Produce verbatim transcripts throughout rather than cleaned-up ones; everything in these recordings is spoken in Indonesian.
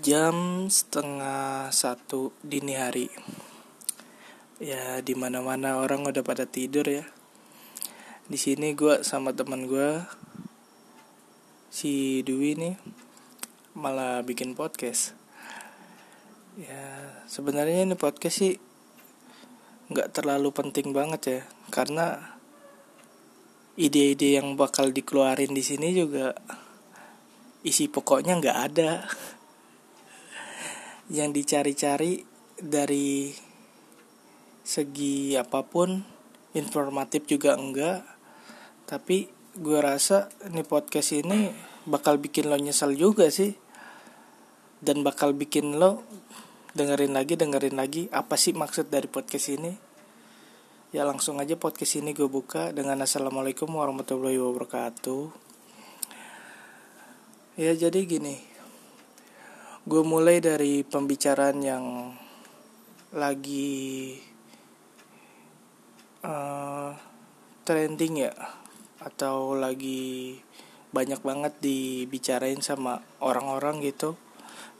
jam setengah satu dini hari. Ya, di mana-mana orang udah pada tidur ya. Di sini gue sama teman gue si Dwi nih malah bikin podcast. Ya, sebenarnya ini podcast sih nggak terlalu penting banget ya, karena ide-ide yang bakal dikeluarin di sini juga isi pokoknya nggak ada. Yang dicari-cari dari segi apapun, informatif juga enggak. Tapi gue rasa ini podcast ini bakal bikin lo nyesel juga sih, dan bakal bikin lo dengerin lagi, dengerin lagi apa sih maksud dari podcast ini. Ya langsung aja podcast ini gue buka dengan Assalamualaikum warahmatullahi wabarakatuh. Ya jadi gini, gue mulai dari pembicaraan yang lagi uh, trending ya, atau lagi banyak banget dibicarain sama orang-orang gitu,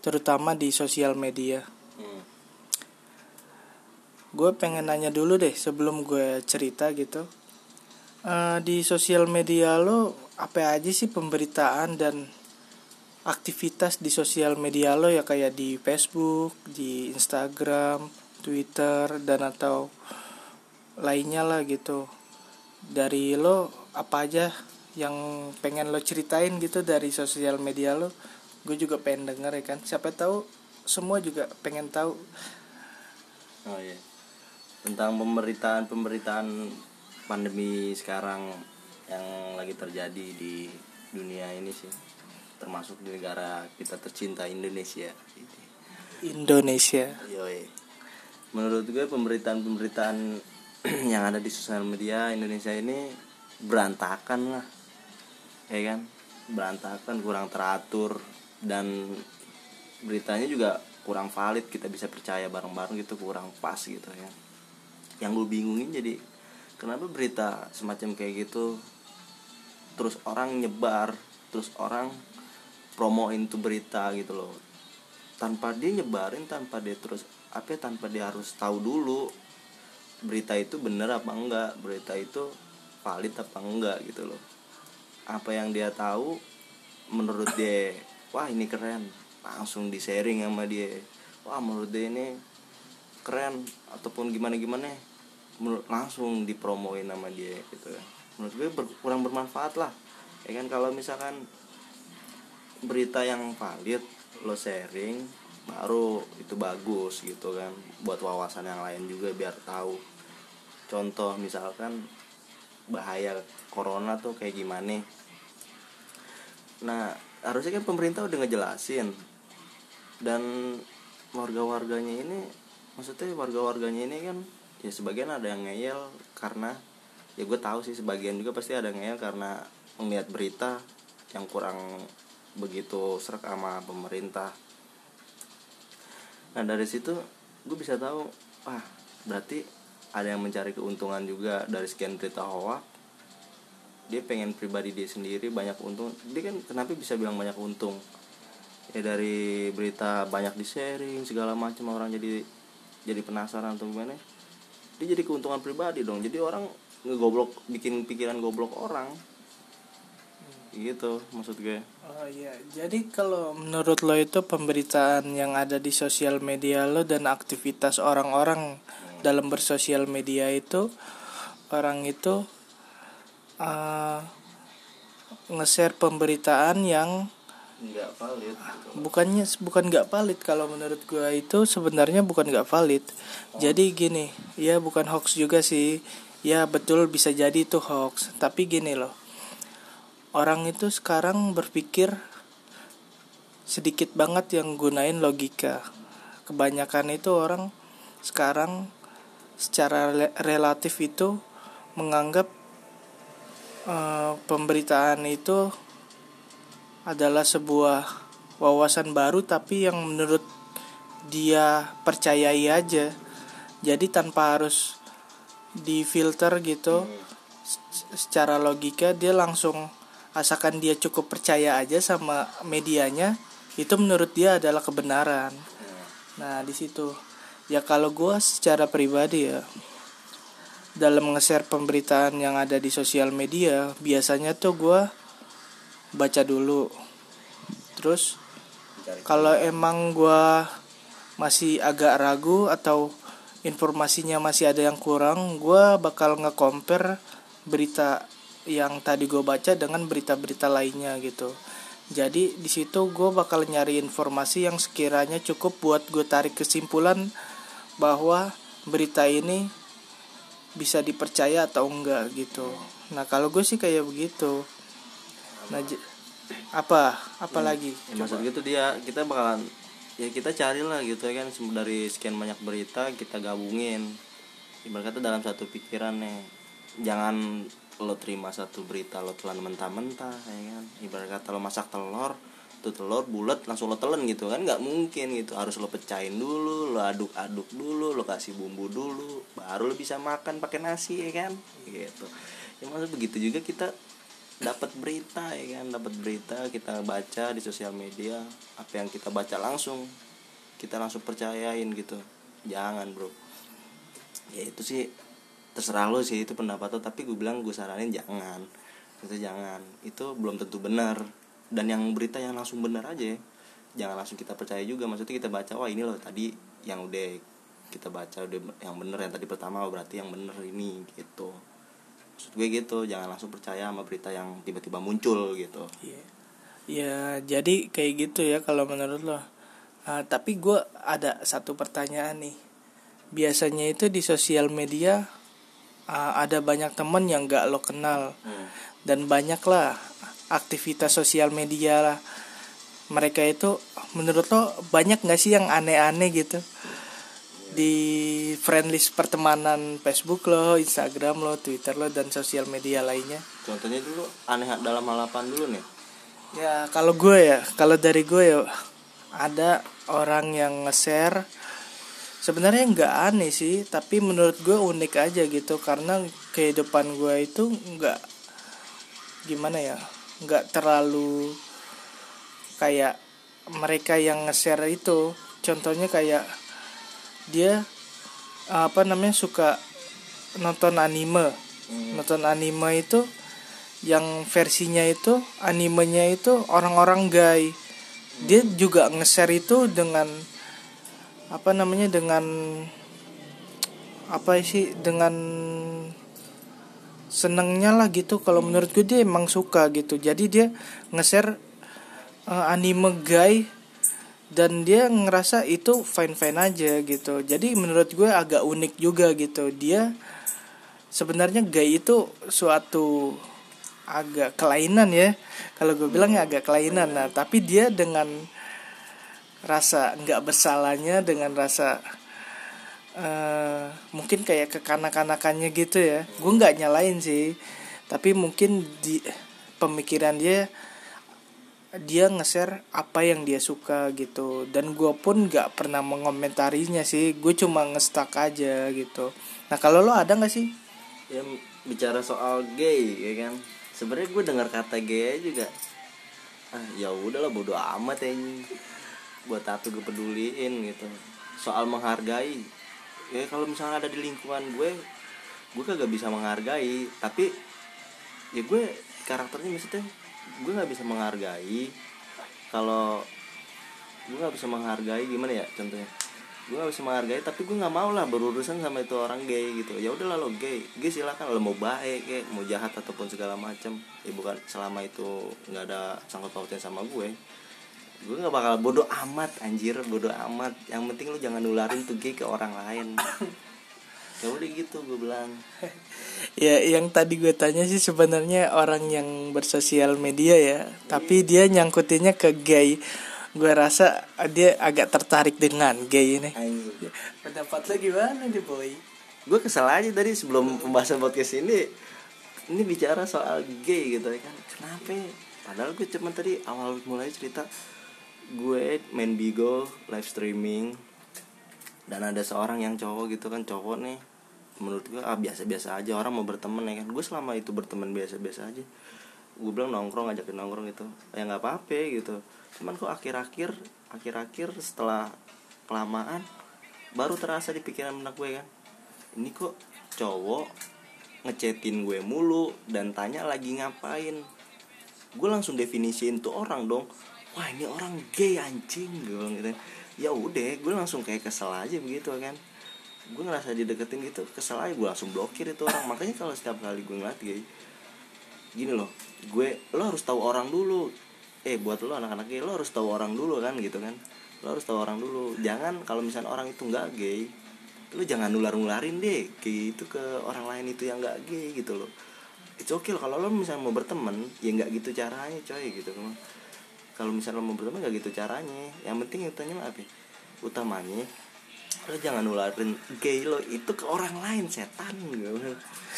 terutama di sosial media. hmm. Gue pengen nanya dulu deh sebelum gue cerita gitu, uh, di sosial media lo apa aja sih pemberitaan dan aktivitas di sosial media lo ya, kayak di Facebook, di Instagram, Twitter, dan atau lainnya lah gitu. Dari lo apa aja yang pengen lo ceritain gitu dari sosial media lo, gue juga pengen denger ya kan. Siapa tahu semua juga pengen tahu. Oh iya, tentang pemberitaan-pemberitaan pandemi sekarang yang lagi terjadi di dunia ini sih, termasuk di negara kita tercinta Indonesia. Indonesia. Yoi. Menurut gue pemberitaan-pemberitaan yang ada di sosial media Indonesia ini berantakan lah, ya kan? Berantakan, kurang teratur, dan beritanya juga kurang valid. Kita bisa percaya bareng-bareng gitu, kurang pas gitu ya. Yang gue bingungin jadi kenapa berita semacam kayak gitu terus orang nyebar, terus orang promoin tuh berita gitu loh, tanpa dia nyebarin, tanpa dia terus apa, tanpa dia harus tahu dulu berita itu bener apa enggak, berita itu valid apa enggak gitu loh. Apa yang dia tahu menurut dia, wah ini keren, langsung di sharing sama dia. Wah menurut dia ini keren ataupun gimana-gimana, langsung dipromoin sama dia gitu ya. Menurut gue ber- kurang bermanfaat lah ya kan. Kalau misalkan berita yang valid lo sharing, baru itu bagus gitu kan, buat wawasan yang lain juga biar tahu. Contoh misalkan bahaya corona tuh kayak gimana. Nah harusnya kan pemerintah udah ngejelasin, dan warga-warganya ini, maksudnya warga-warganya ini kan ya sebagian ada yang ngeyel karena, ya gue tahu sih sebagian juga pasti ada yang ngeyel karena melihat berita yang kurang begitu srek sama pemerintah. Nah dari situ gue bisa tahu, ah berarti ada yang mencari keuntungan juga dari sekian berita hoax. Dia pengen pribadi dia sendiri banyak untung. Dia kan kenapa bisa bilang banyak untung ya, dari berita banyak di sharing segala macam, orang jadi jadi penasaran atau gimana, dia jadi keuntungan pribadi dong. Jadi orang ngegoblok, bikin pikiran goblok orang gitu maksud gue. Oh iya, jadi kalau menurut lo itu pemberitaan yang ada di sosial media lo dan aktivitas orang-orang hmm. dalam bersosial media itu, orang itu uh, nge-share pemberitaan yang nggak valid. Bukannya bukan nggak valid, kalau menurut gue itu sebenarnya bukan nggak valid. Oh. Jadi gini, ya bukan hoax juga sih. Ya betul bisa jadi itu hoax, tapi gini loh. Orang itu sekarang berpikir sedikit banget yang gunain logika. Kebanyakan itu orang sekarang secara relatif itu menganggap e, pemberitaan itu adalah sebuah wawasan baru, tapi yang menurut dia percayai aja. Jadi tanpa harus difilter gitu, secara logika dia langsung, asalkan dia cukup percaya aja sama medianya, itu menurut dia adalah kebenaran. Nah di situ ya kalau gue secara pribadi ya dalam nge-share pemberitaan yang ada di sosial media biasanya tuh gue baca dulu, terus kalau emang gue masih agak ragu atau informasinya masih ada yang kurang, gue bakal nge-compare berita yang tadi gue baca dengan berita-berita lainnya gitu. Jadi di situ gue bakal nyari informasi yang sekiranya cukup buat gue tarik kesimpulan bahwa berita ini bisa dipercaya atau enggak gitu. Nah kalau gue sih kayak begitu. Nah j- apa apa ya, lagi? Ya, maksud gitu dia kita bakalan ya kita carilah gitu ya kan, dari sekian banyak berita kita gabungin ibarat kata dalam satu pikiran nih. Jangan lo terima satu berita lo telan mentah-mentah ya kan, ibarat kata lo masak telur tuh telur bulat langsung lo telan gitu kan, nggak mungkin gitu, harus lo pecahin dulu, lo aduk-aduk dulu, lo kasih bumbu dulu baru lo bisa makan pakai nasi ya kan gitu ya. Maksud begitu juga kita dapat berita ya kan, dapat berita kita baca di sosial media, apa yang kita baca langsung kita langsung percayain gitu. Jangan bro, ya itu sih terserah lo sih itu pendapat lo, tapi gue bilang gue saranin jangan itu jangan itu belum tentu benar. Dan yang berita yang langsung benar aja jangan langsung kita percaya juga, maksudnya kita baca wah ini loh tadi yang udah kita baca udah yang benar yang tadi pertama berarti yang benar ini gitu. Maksud gue gitu, jangan langsung percaya sama berita yang tiba-tiba muncul gitu. Iya, yeah. yeah, jadi kayak gitu ya kalau menurut lo. Uh, tapi gue ada satu pertanyaan nih. Biasanya itu di sosial media uh, ada banyak teman yang gak lo kenal. Hmm. Dan banyaklah aktivitas sosial media lah. Mereka itu menurut lo banyak gak sih yang aneh-aneh gitu? Di friend list pertemanan Facebook lo, Instagram lo, Twitter lo, dan sosial media lainnya. Contohnya dulu aneh dalam halapan dulu nih. Ya kalau gue ya, kalau dari gue ya ada orang yang nge-share sebenarnya nggak aneh sih, tapi menurut gue unik aja gitu karena kehidupan gue itu nggak gimana ya, nggak terlalu kayak mereka yang nge-share itu. Contohnya kayak dia apa namanya suka nonton anime. Hmm. Nonton anime itu yang versinya itu animenya itu orang-orang gay. Hmm. Dia juga nge-share itu dengan apa namanya dengan apa sih dengan senengnya lah gitu. Kalau hmm. menurut gue dia emang suka gitu. Jadi dia nge-share uh, anime gay dan dia ngerasa itu fine-fine aja gitu. Jadi menurut gue agak unik juga gitu. Dia sebenarnya gay itu suatu agak kelainan ya. Kalau gue bilang ya agak kelainan. Nah tapi dia dengan rasa gak bersalahnya, dengan rasa uh, mungkin kayak kekanak-kanakannya gitu ya. Gue gak nyalain sih, tapi mungkin di pemikiran dia dia nge-share apa yang dia suka gitu. Dan gue pun gak pernah mengomentarinya sih, gue cuma nge-stuck aja gitu. Nah kalau lo ada gak sih? Ya bicara soal gay ya kan, sebenarnya gue dengar kata gay juga ah ya udahlah bodo amat ya, buat apa gue peduliin gitu. Soal menghargai ya kalau misalnya ada di lingkungan gue, gue kagak bisa menghargai. Tapi ya gue karakternya maksudnya gue nggak bisa menghargai kalau gue nggak bisa menghargai gimana ya contohnya gue nggak bisa menghargai tapi gue nggak mau lah berurusan sama itu orang gay gitu. Ya udahlah lo gay gay silakan, lo mau baik kayak mau jahat ataupun segala macam ya bukan, selama itu nggak ada sangkut pautnya sama gue gue nggak bakal bodoh amat anjir bodoh amat. Yang penting lo jangan nularin tuh gay ke orang lain. Ya udah gitu gue bilang. Ya yang tadi gue tanya sih sebenarnya orang yang bersosial media ya, yeah. Tapi dia nyangkutinnya ke gay. Gue rasa dia agak tertarik dengan gay ini. Ayo. Pendapat lo gimana nih boy? Gue kesel aja tadi sebelum pembahasan podcast ini. Ini bicara soal gay gitu kan. Kenapa? Padahal gue cuma tadi awal mulai cerita gue main Bigo live streaming. Dan ada seorang yang cowok gitu kan, cowok nih menurut gue ah, biasa-biasa aja orang mau berteman ya kan. Gue selama itu berteman biasa-biasa aja, gue bilang nongkrong, ngajakin nongkrong gitu ya nggak apa-apa gitu. Cuman kok akhir-akhir akhir-akhir setelah kelamaan baru terasa di pikiran anak gue kan, ini kok cowok ngechatin gue mulu dan tanya lagi ngapain. Gue langsung definisiin tuh orang dong, wah ini orang gay anjing gitu. Ya udah, gue langsung kayak kesel aja begitu kan. Gue ngerasa dideketin gitu, kesel aja, gue langsung blokir itu orang. Makanya kalau setiap kali gue ngeliat gay, gini loh, gue, lo harus tahu orang dulu. Eh buat lo anak-anak gay, lo harus tahu orang dulu kan gitu kan. Lo harus tahu orang dulu. Jangan kalau misalnya orang itu nggak gay, lo jangan nular-nularin deh kayak gitu ke orang lain itu yang nggak gay gitu loh. It's okay loh, kalau lo misalnya mau berteman ya nggak gitu caranya coy gitu. Kalau misalnya lo mau berteman nggak gitu caranya. Yang penting utamanya maaf ya, utamanya lo jangan nularin gay lo itu ke orang lain, setan gitu.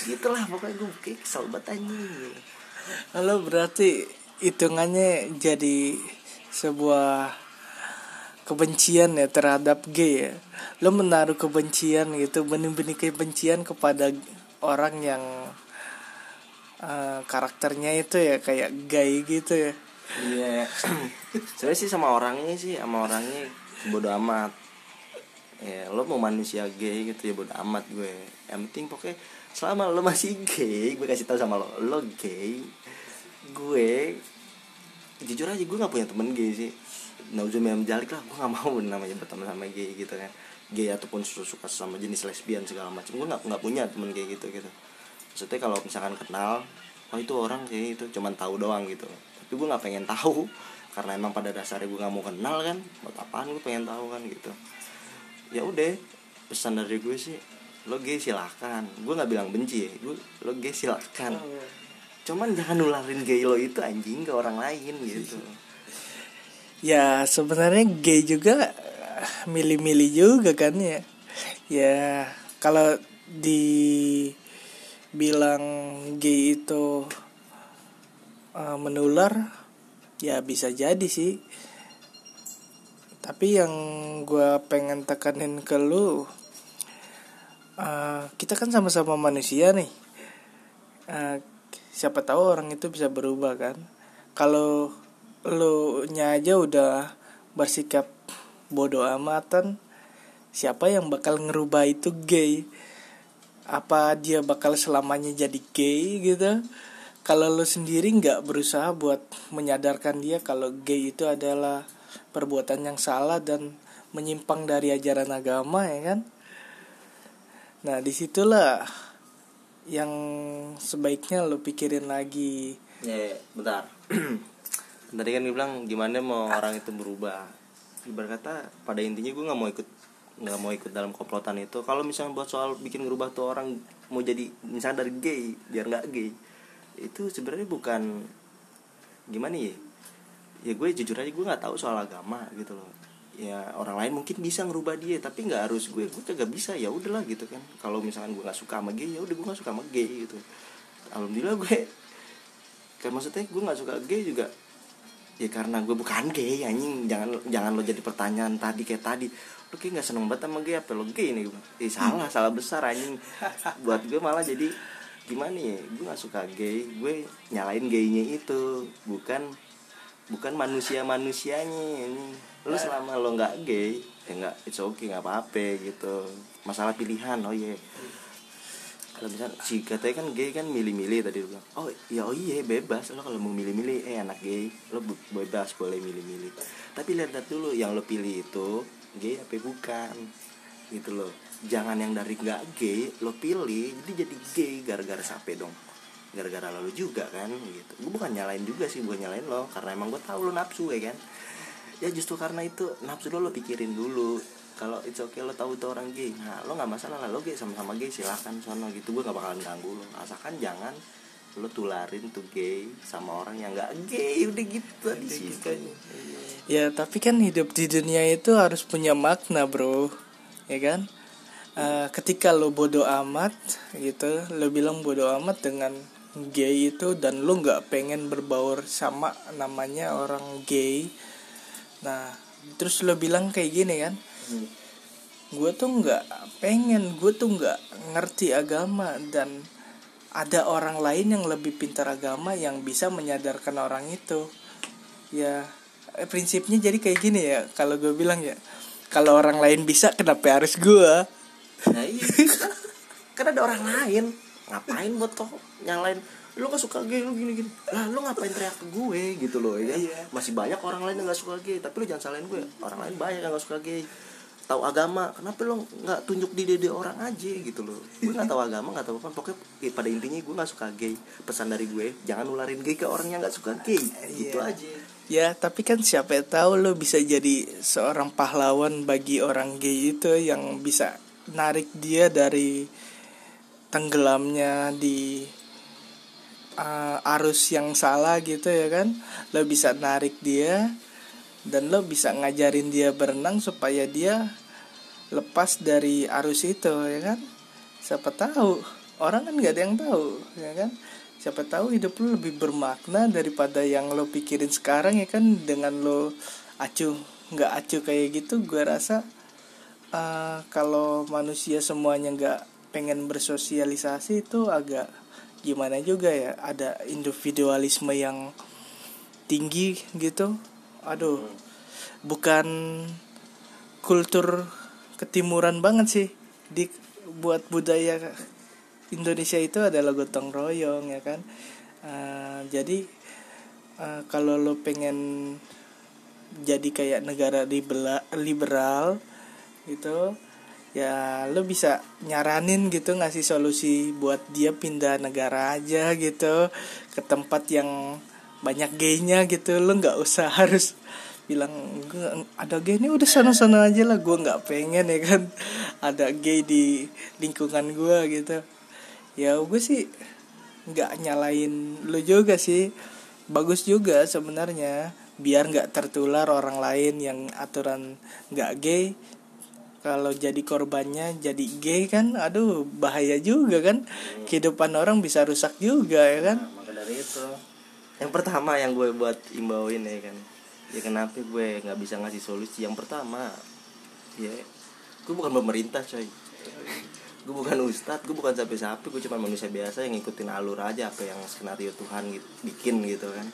Gitulah pokoknya gue kayak kesel banget anjing. Lo berarti hitungannya jadi sebuah kebencian ya terhadap gay ya. Lo menaruh kebencian gitu, benih-benih kebencian kepada orang yang uh, karakternya itu ya kayak gay gitu ya. Iya. Sebenarnya sih sama orangnya sih, sama orangnya bodo amat. Ya, lo mau manusia gay gitu ya bodo amat gue. Yang penting pokoknya selama lo masih gay, gue kasih tahu sama lo, lo gay. Gue jujur aja gue nggak punya temen gay sih. Nauzubillah min dzalik lah, gue nggak mau namanya berteman sama gay gitu kan, gay ataupun suka sama jenis lesbian segala macam, gue nggak nggak punya teman kayak gitu gitu. Maksudnya kalau misalkan kenal, oh itu orang kayak itu cuman tahu doang gitu, tapi gue nggak pengen tahu karena emang pada dasarnya gue nggak mau kenal kan, buat apaan gue pengen tahu kan gitu. Ya udah, pesan dari gue sih, lo gay silakan, gue nggak bilang benci ya, gue lo gay silakan, cuman jangan nularin gay lo itu anjing ke orang lain gitu. Ya sebenarnya gay juga milih-milih juga kan ya. Ya kalau dibilang gay itu uh, menular, ya bisa jadi sih. Tapi yang gue pengen tekanin ke lu, uh, kita kan sama-sama manusia nih. uh, Siapa tahu orang itu bisa berubah kan. Kalau lo nya aja udah bersikap bodoh amatan, siapa yang bakal ngerubah itu gay? Apa dia bakal selamanya jadi gay gitu? Kalau lo sendiri gak berusaha buat menyadarkan dia kalau gay itu adalah perbuatan yang salah dan menyimpang dari ajaran agama ya kan. Nah disitulah yang sebaiknya lo pikirin lagi. Ya, yeah, bentar. Tadi kan gue bilang gimana mau orang itu berubah. Ibarat kata pada intinya gue nggak mau ikut nggak mau ikut dalam komplotan itu. Kalau misalnya buat soal bikin ngerubah tuh orang mau jadi misalnya dari gay biar nggak gay, itu sebenarnya bukan gimana ya. Ya gue jujur aja gue nggak tahu soal agama gitu loh. Ya orang lain mungkin bisa ngerubah dia, tapi nggak harus gue. Gue kagak bisa, ya udahlah gitu kan. Kalau misalnya gue nggak suka sama gay, ya udah gue nggak suka sama gay gitu. Alhamdulillah gue. Kayak maksudnya gue nggak suka gay juga. Ya karena gue bukan gay anjing. Jangan jangan lo jadi pertanyaan tadi kayak tadi, lo kayak gak seneng banget sama gay apa lo gay nih. Eh salah, salah besar anjing. Buat gue malah jadi gimana ya, gue gak suka gay, gue nyalain gaynya itu, Bukan Bukan manusia-manusianya ini. Lo selama lo gak gay ya gak, it's okay, gak apa-apa gitu. Masalah pilihan, oh iya yeah. Kalau misalnya si katanya kan gay kan milih-milih tadi lu bilang, oh iya oh iya bebas lo kalau mau milih-milih, eh anak gay lo bebas boleh milih-milih, tapi lihat-lihat dulu yang lo pilih itu gay apa bukan gitu lo. Jangan yang dari nggak gay lo pilih jadi jadi gay gara-gara siapa dong, gara-gara lo juga kan gitu. Gue bukan nyalain juga sih, bukan nyalain lo karena emang gue tahu lo nafsu ya kan. Ya justru karena itu nafsu lo lo pikirin dulu. Kalau it's okay lo tahu itu orang gay, nah lo nggak masalah lah, lo gay sama-sama gay silahkan sono gitu, gue nggak bakalan ganggu lo, asalkan jangan lo tularin tuh gay sama orang yang nggak gay udah gitu di situ. Ya tapi kan hidup di dunia itu harus punya makna bro, ya kan? Uh, ketika lo bodoh amat gitu, lo bilang bodoh amat dengan gay itu dan lo nggak pengen berbaur sama namanya orang gay, nah terus lo bilang kayak gini kan? Hmm. Gue tuh nggak pengen, gue tuh nggak ngerti agama dan ada orang lain yang lebih pintar agama yang bisa menyadarkan orang itu. Ya prinsipnya jadi kayak gini ya, kalau gue bilang ya, kalau orang lain bisa kenapa harus gue? Nah iya, kan ada orang lain, ngapain buat toh yang lain? Lu gak suka gay, lu gini-gini, lah lu ngapain teriak ke gue gitu loh ya. Iya. Masih banyak orang lain yang gak suka gay, tapi lu jangan salahin gue, orang lain banyak yang gak suka gay. Tahu agama, kenapa lu gak tunjuk di dede orang aja gitu loh. Gue gak tahu agama, gak tahu apa, pokoknya eh, pada intinya gue gak suka gay. Pesan dari gue, jangan nularin gay ke orang yang gak suka gay, gitu iya. aja. Ya tapi kan siapa yang tahu lu bisa jadi seorang pahlawan bagi orang gay itu, yang bisa narik dia dari tenggelamnya di Uh, arus yang salah gitu ya kan. Lo bisa narik dia dan lo bisa ngajarin dia berenang supaya dia lepas dari arus itu ya kan. Siapa tahu, orang kan gak ada yang tahu ya kan. Siapa tahu hidup lo lebih bermakna daripada yang lo pikirin sekarang ya kan. Dengan lo acuh gak acuh kayak gitu, gue rasa uh, kalau manusia semuanya gak pengen bersosialisasi itu agak gimana juga ya, ada individualisme yang tinggi gitu. Aduh, hmm. bukan kultur ketimuran banget sih. Di buat budaya Indonesia itu adalah gotong royong ya kan. Uh, jadi uh, kalau lo pengen jadi kayak negara libera- liberal gitu, ya lo bisa nyaranin gitu, ngasih solusi buat dia pindah negara aja gitu, ke tempat yang banyak gaynya gitu. Lo gak usah harus bilang ada gay nih, udah sana-sana aja lah, gue gak pengen ya kan ada gay di lingkungan gue gitu. Ya gue sih gak nyalain lo juga sih, bagus juga sebenarnya, biar gak tertular orang lain yang aturan gak gay. Kalau jadi korbannya jadi gay kan, aduh bahaya juga kan. Hmm. Kehidupan orang bisa rusak juga ya kan. Nah, maka dari itu, yang pertama yang gue buat imbauin ya kan, ya kenapa gue gak bisa ngasih solusi. Yang pertama, ya gue bukan pemerintah coy. Gue bukan ustadz, gue bukan sapi-sapi, gue cuma manusia biasa yang ngikutin alur aja apa yang skenario Tuhan gitu, bikin gitu kan.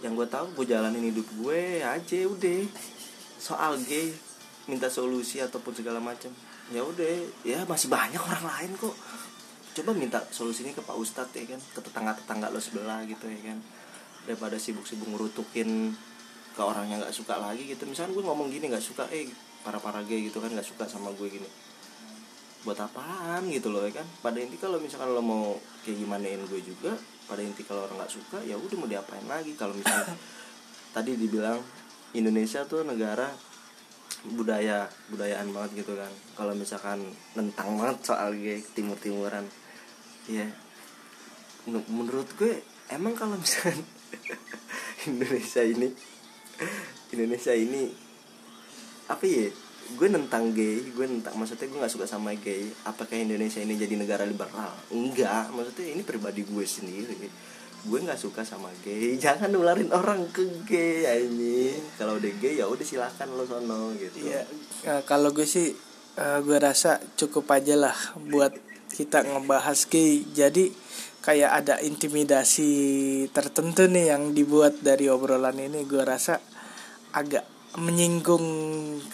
Yang gue tahu gue jalanin hidup gue aja udah. Soal gay minta solusi ataupun segala macam, ya udah, ya masih banyak orang lain kok. Coba minta solusinya ke Pak Ustadz ya kan, ke tetangga-tetangga lo sebelah gitu ya kan, daripada sibuk-sibuk ngerutukin ke orang yang nggak suka lagi gitu. Misalnya gue ngomong gini, nggak suka, eh para-para gay gitu kan, nggak suka sama gue gini, buat apaan gitu loh ya kan. Pada inti kalau misalkan lo mau kayak gimanain gue juga, pada inti kalau orang nggak suka, ya udah mau diapain lagi. Kalau misalnya tadi dibilang Indonesia tuh negara budaya budayaan banget gitu kan, kalau misalkan nentang banget soal gay timur-timuran ya. Menurut gue emang kalau misalkan Indonesia ini Indonesia ini apa ya, gue nentang gay, gue nentang maksudnya gue nggak suka sama gay, apakah Indonesia ini jadi negara liberal? Enggak, maksudnya ini pribadi gue sendiri, gue nggak suka sama gay, jangan nularin orang ke gay ini. Kalau udah gay ya udah silakan lo sono gitu. Iya, kalau gue sih uh, gue rasa cukup aja lah buat kita ngebahas gay. Jadi kayak ada intimidasi tertentu nih yang dibuat dari obrolan ini, gue rasa agak menyinggung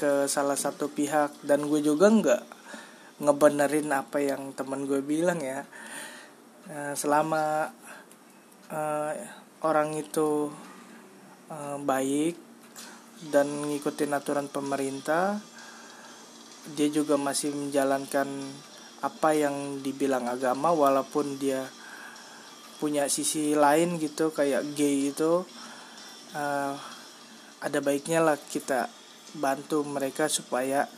ke salah satu pihak. Dan gue juga nggak ngebenerin apa yang teman gue bilang ya. Uh, selama Uh, orang itu uh, baik dan ngikutin aturan pemerintah, dia juga masih menjalankan apa yang dibilang agama, walaupun dia punya sisi lain gitu kayak gay itu, uh, ada baiknya lah kita bantu mereka supaya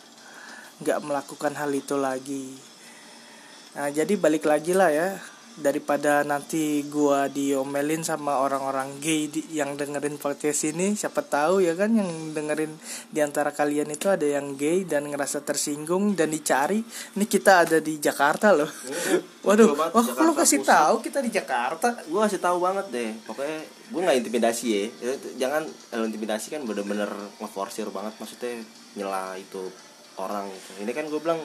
gak melakukan hal itu lagi. Nah, jadi balik lagi lah ya, daripada nanti gua diomelin sama orang-orang gay di, yang dengerin podcast ini. Siapa tahu ya kan yang dengerin diantara kalian itu ada yang gay dan ngerasa tersinggung dan dicari. Ini kita ada di Jakarta loh. Mm-hmm. Waduh, wah kok lu kasih tahu kita di Jakarta? Gua kasih tahu banget deh. Pokoknya gua nggak intimidasi ya. Jangan lo intimidasi kan, bener-bener ngeforsir banget, maksudnya nyela itu orang. Ini kan gua bilang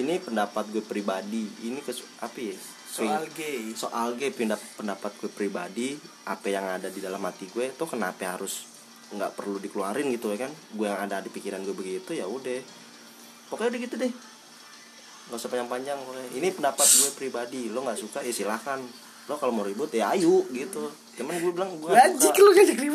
ini pendapat gue pribadi. Ini kesu- apa ya? soal gay soal gay pendapat gue pribadi, apa yang ada di dalam hati gue tuh, kenapa harus nggak perlu dikeluarin gitu ya kan. Gue yang ada di pikiran gue begitu, ya udah pokoknya udah gitu deh, nggak usah panjang-panjang. Ini pendapat gue pribadi, lo nggak suka ya silakan, lo kalau mau ribut ya ayo gitu. Cuman gue bilang gue nggak suka. Anjing, lo ngajak ribut.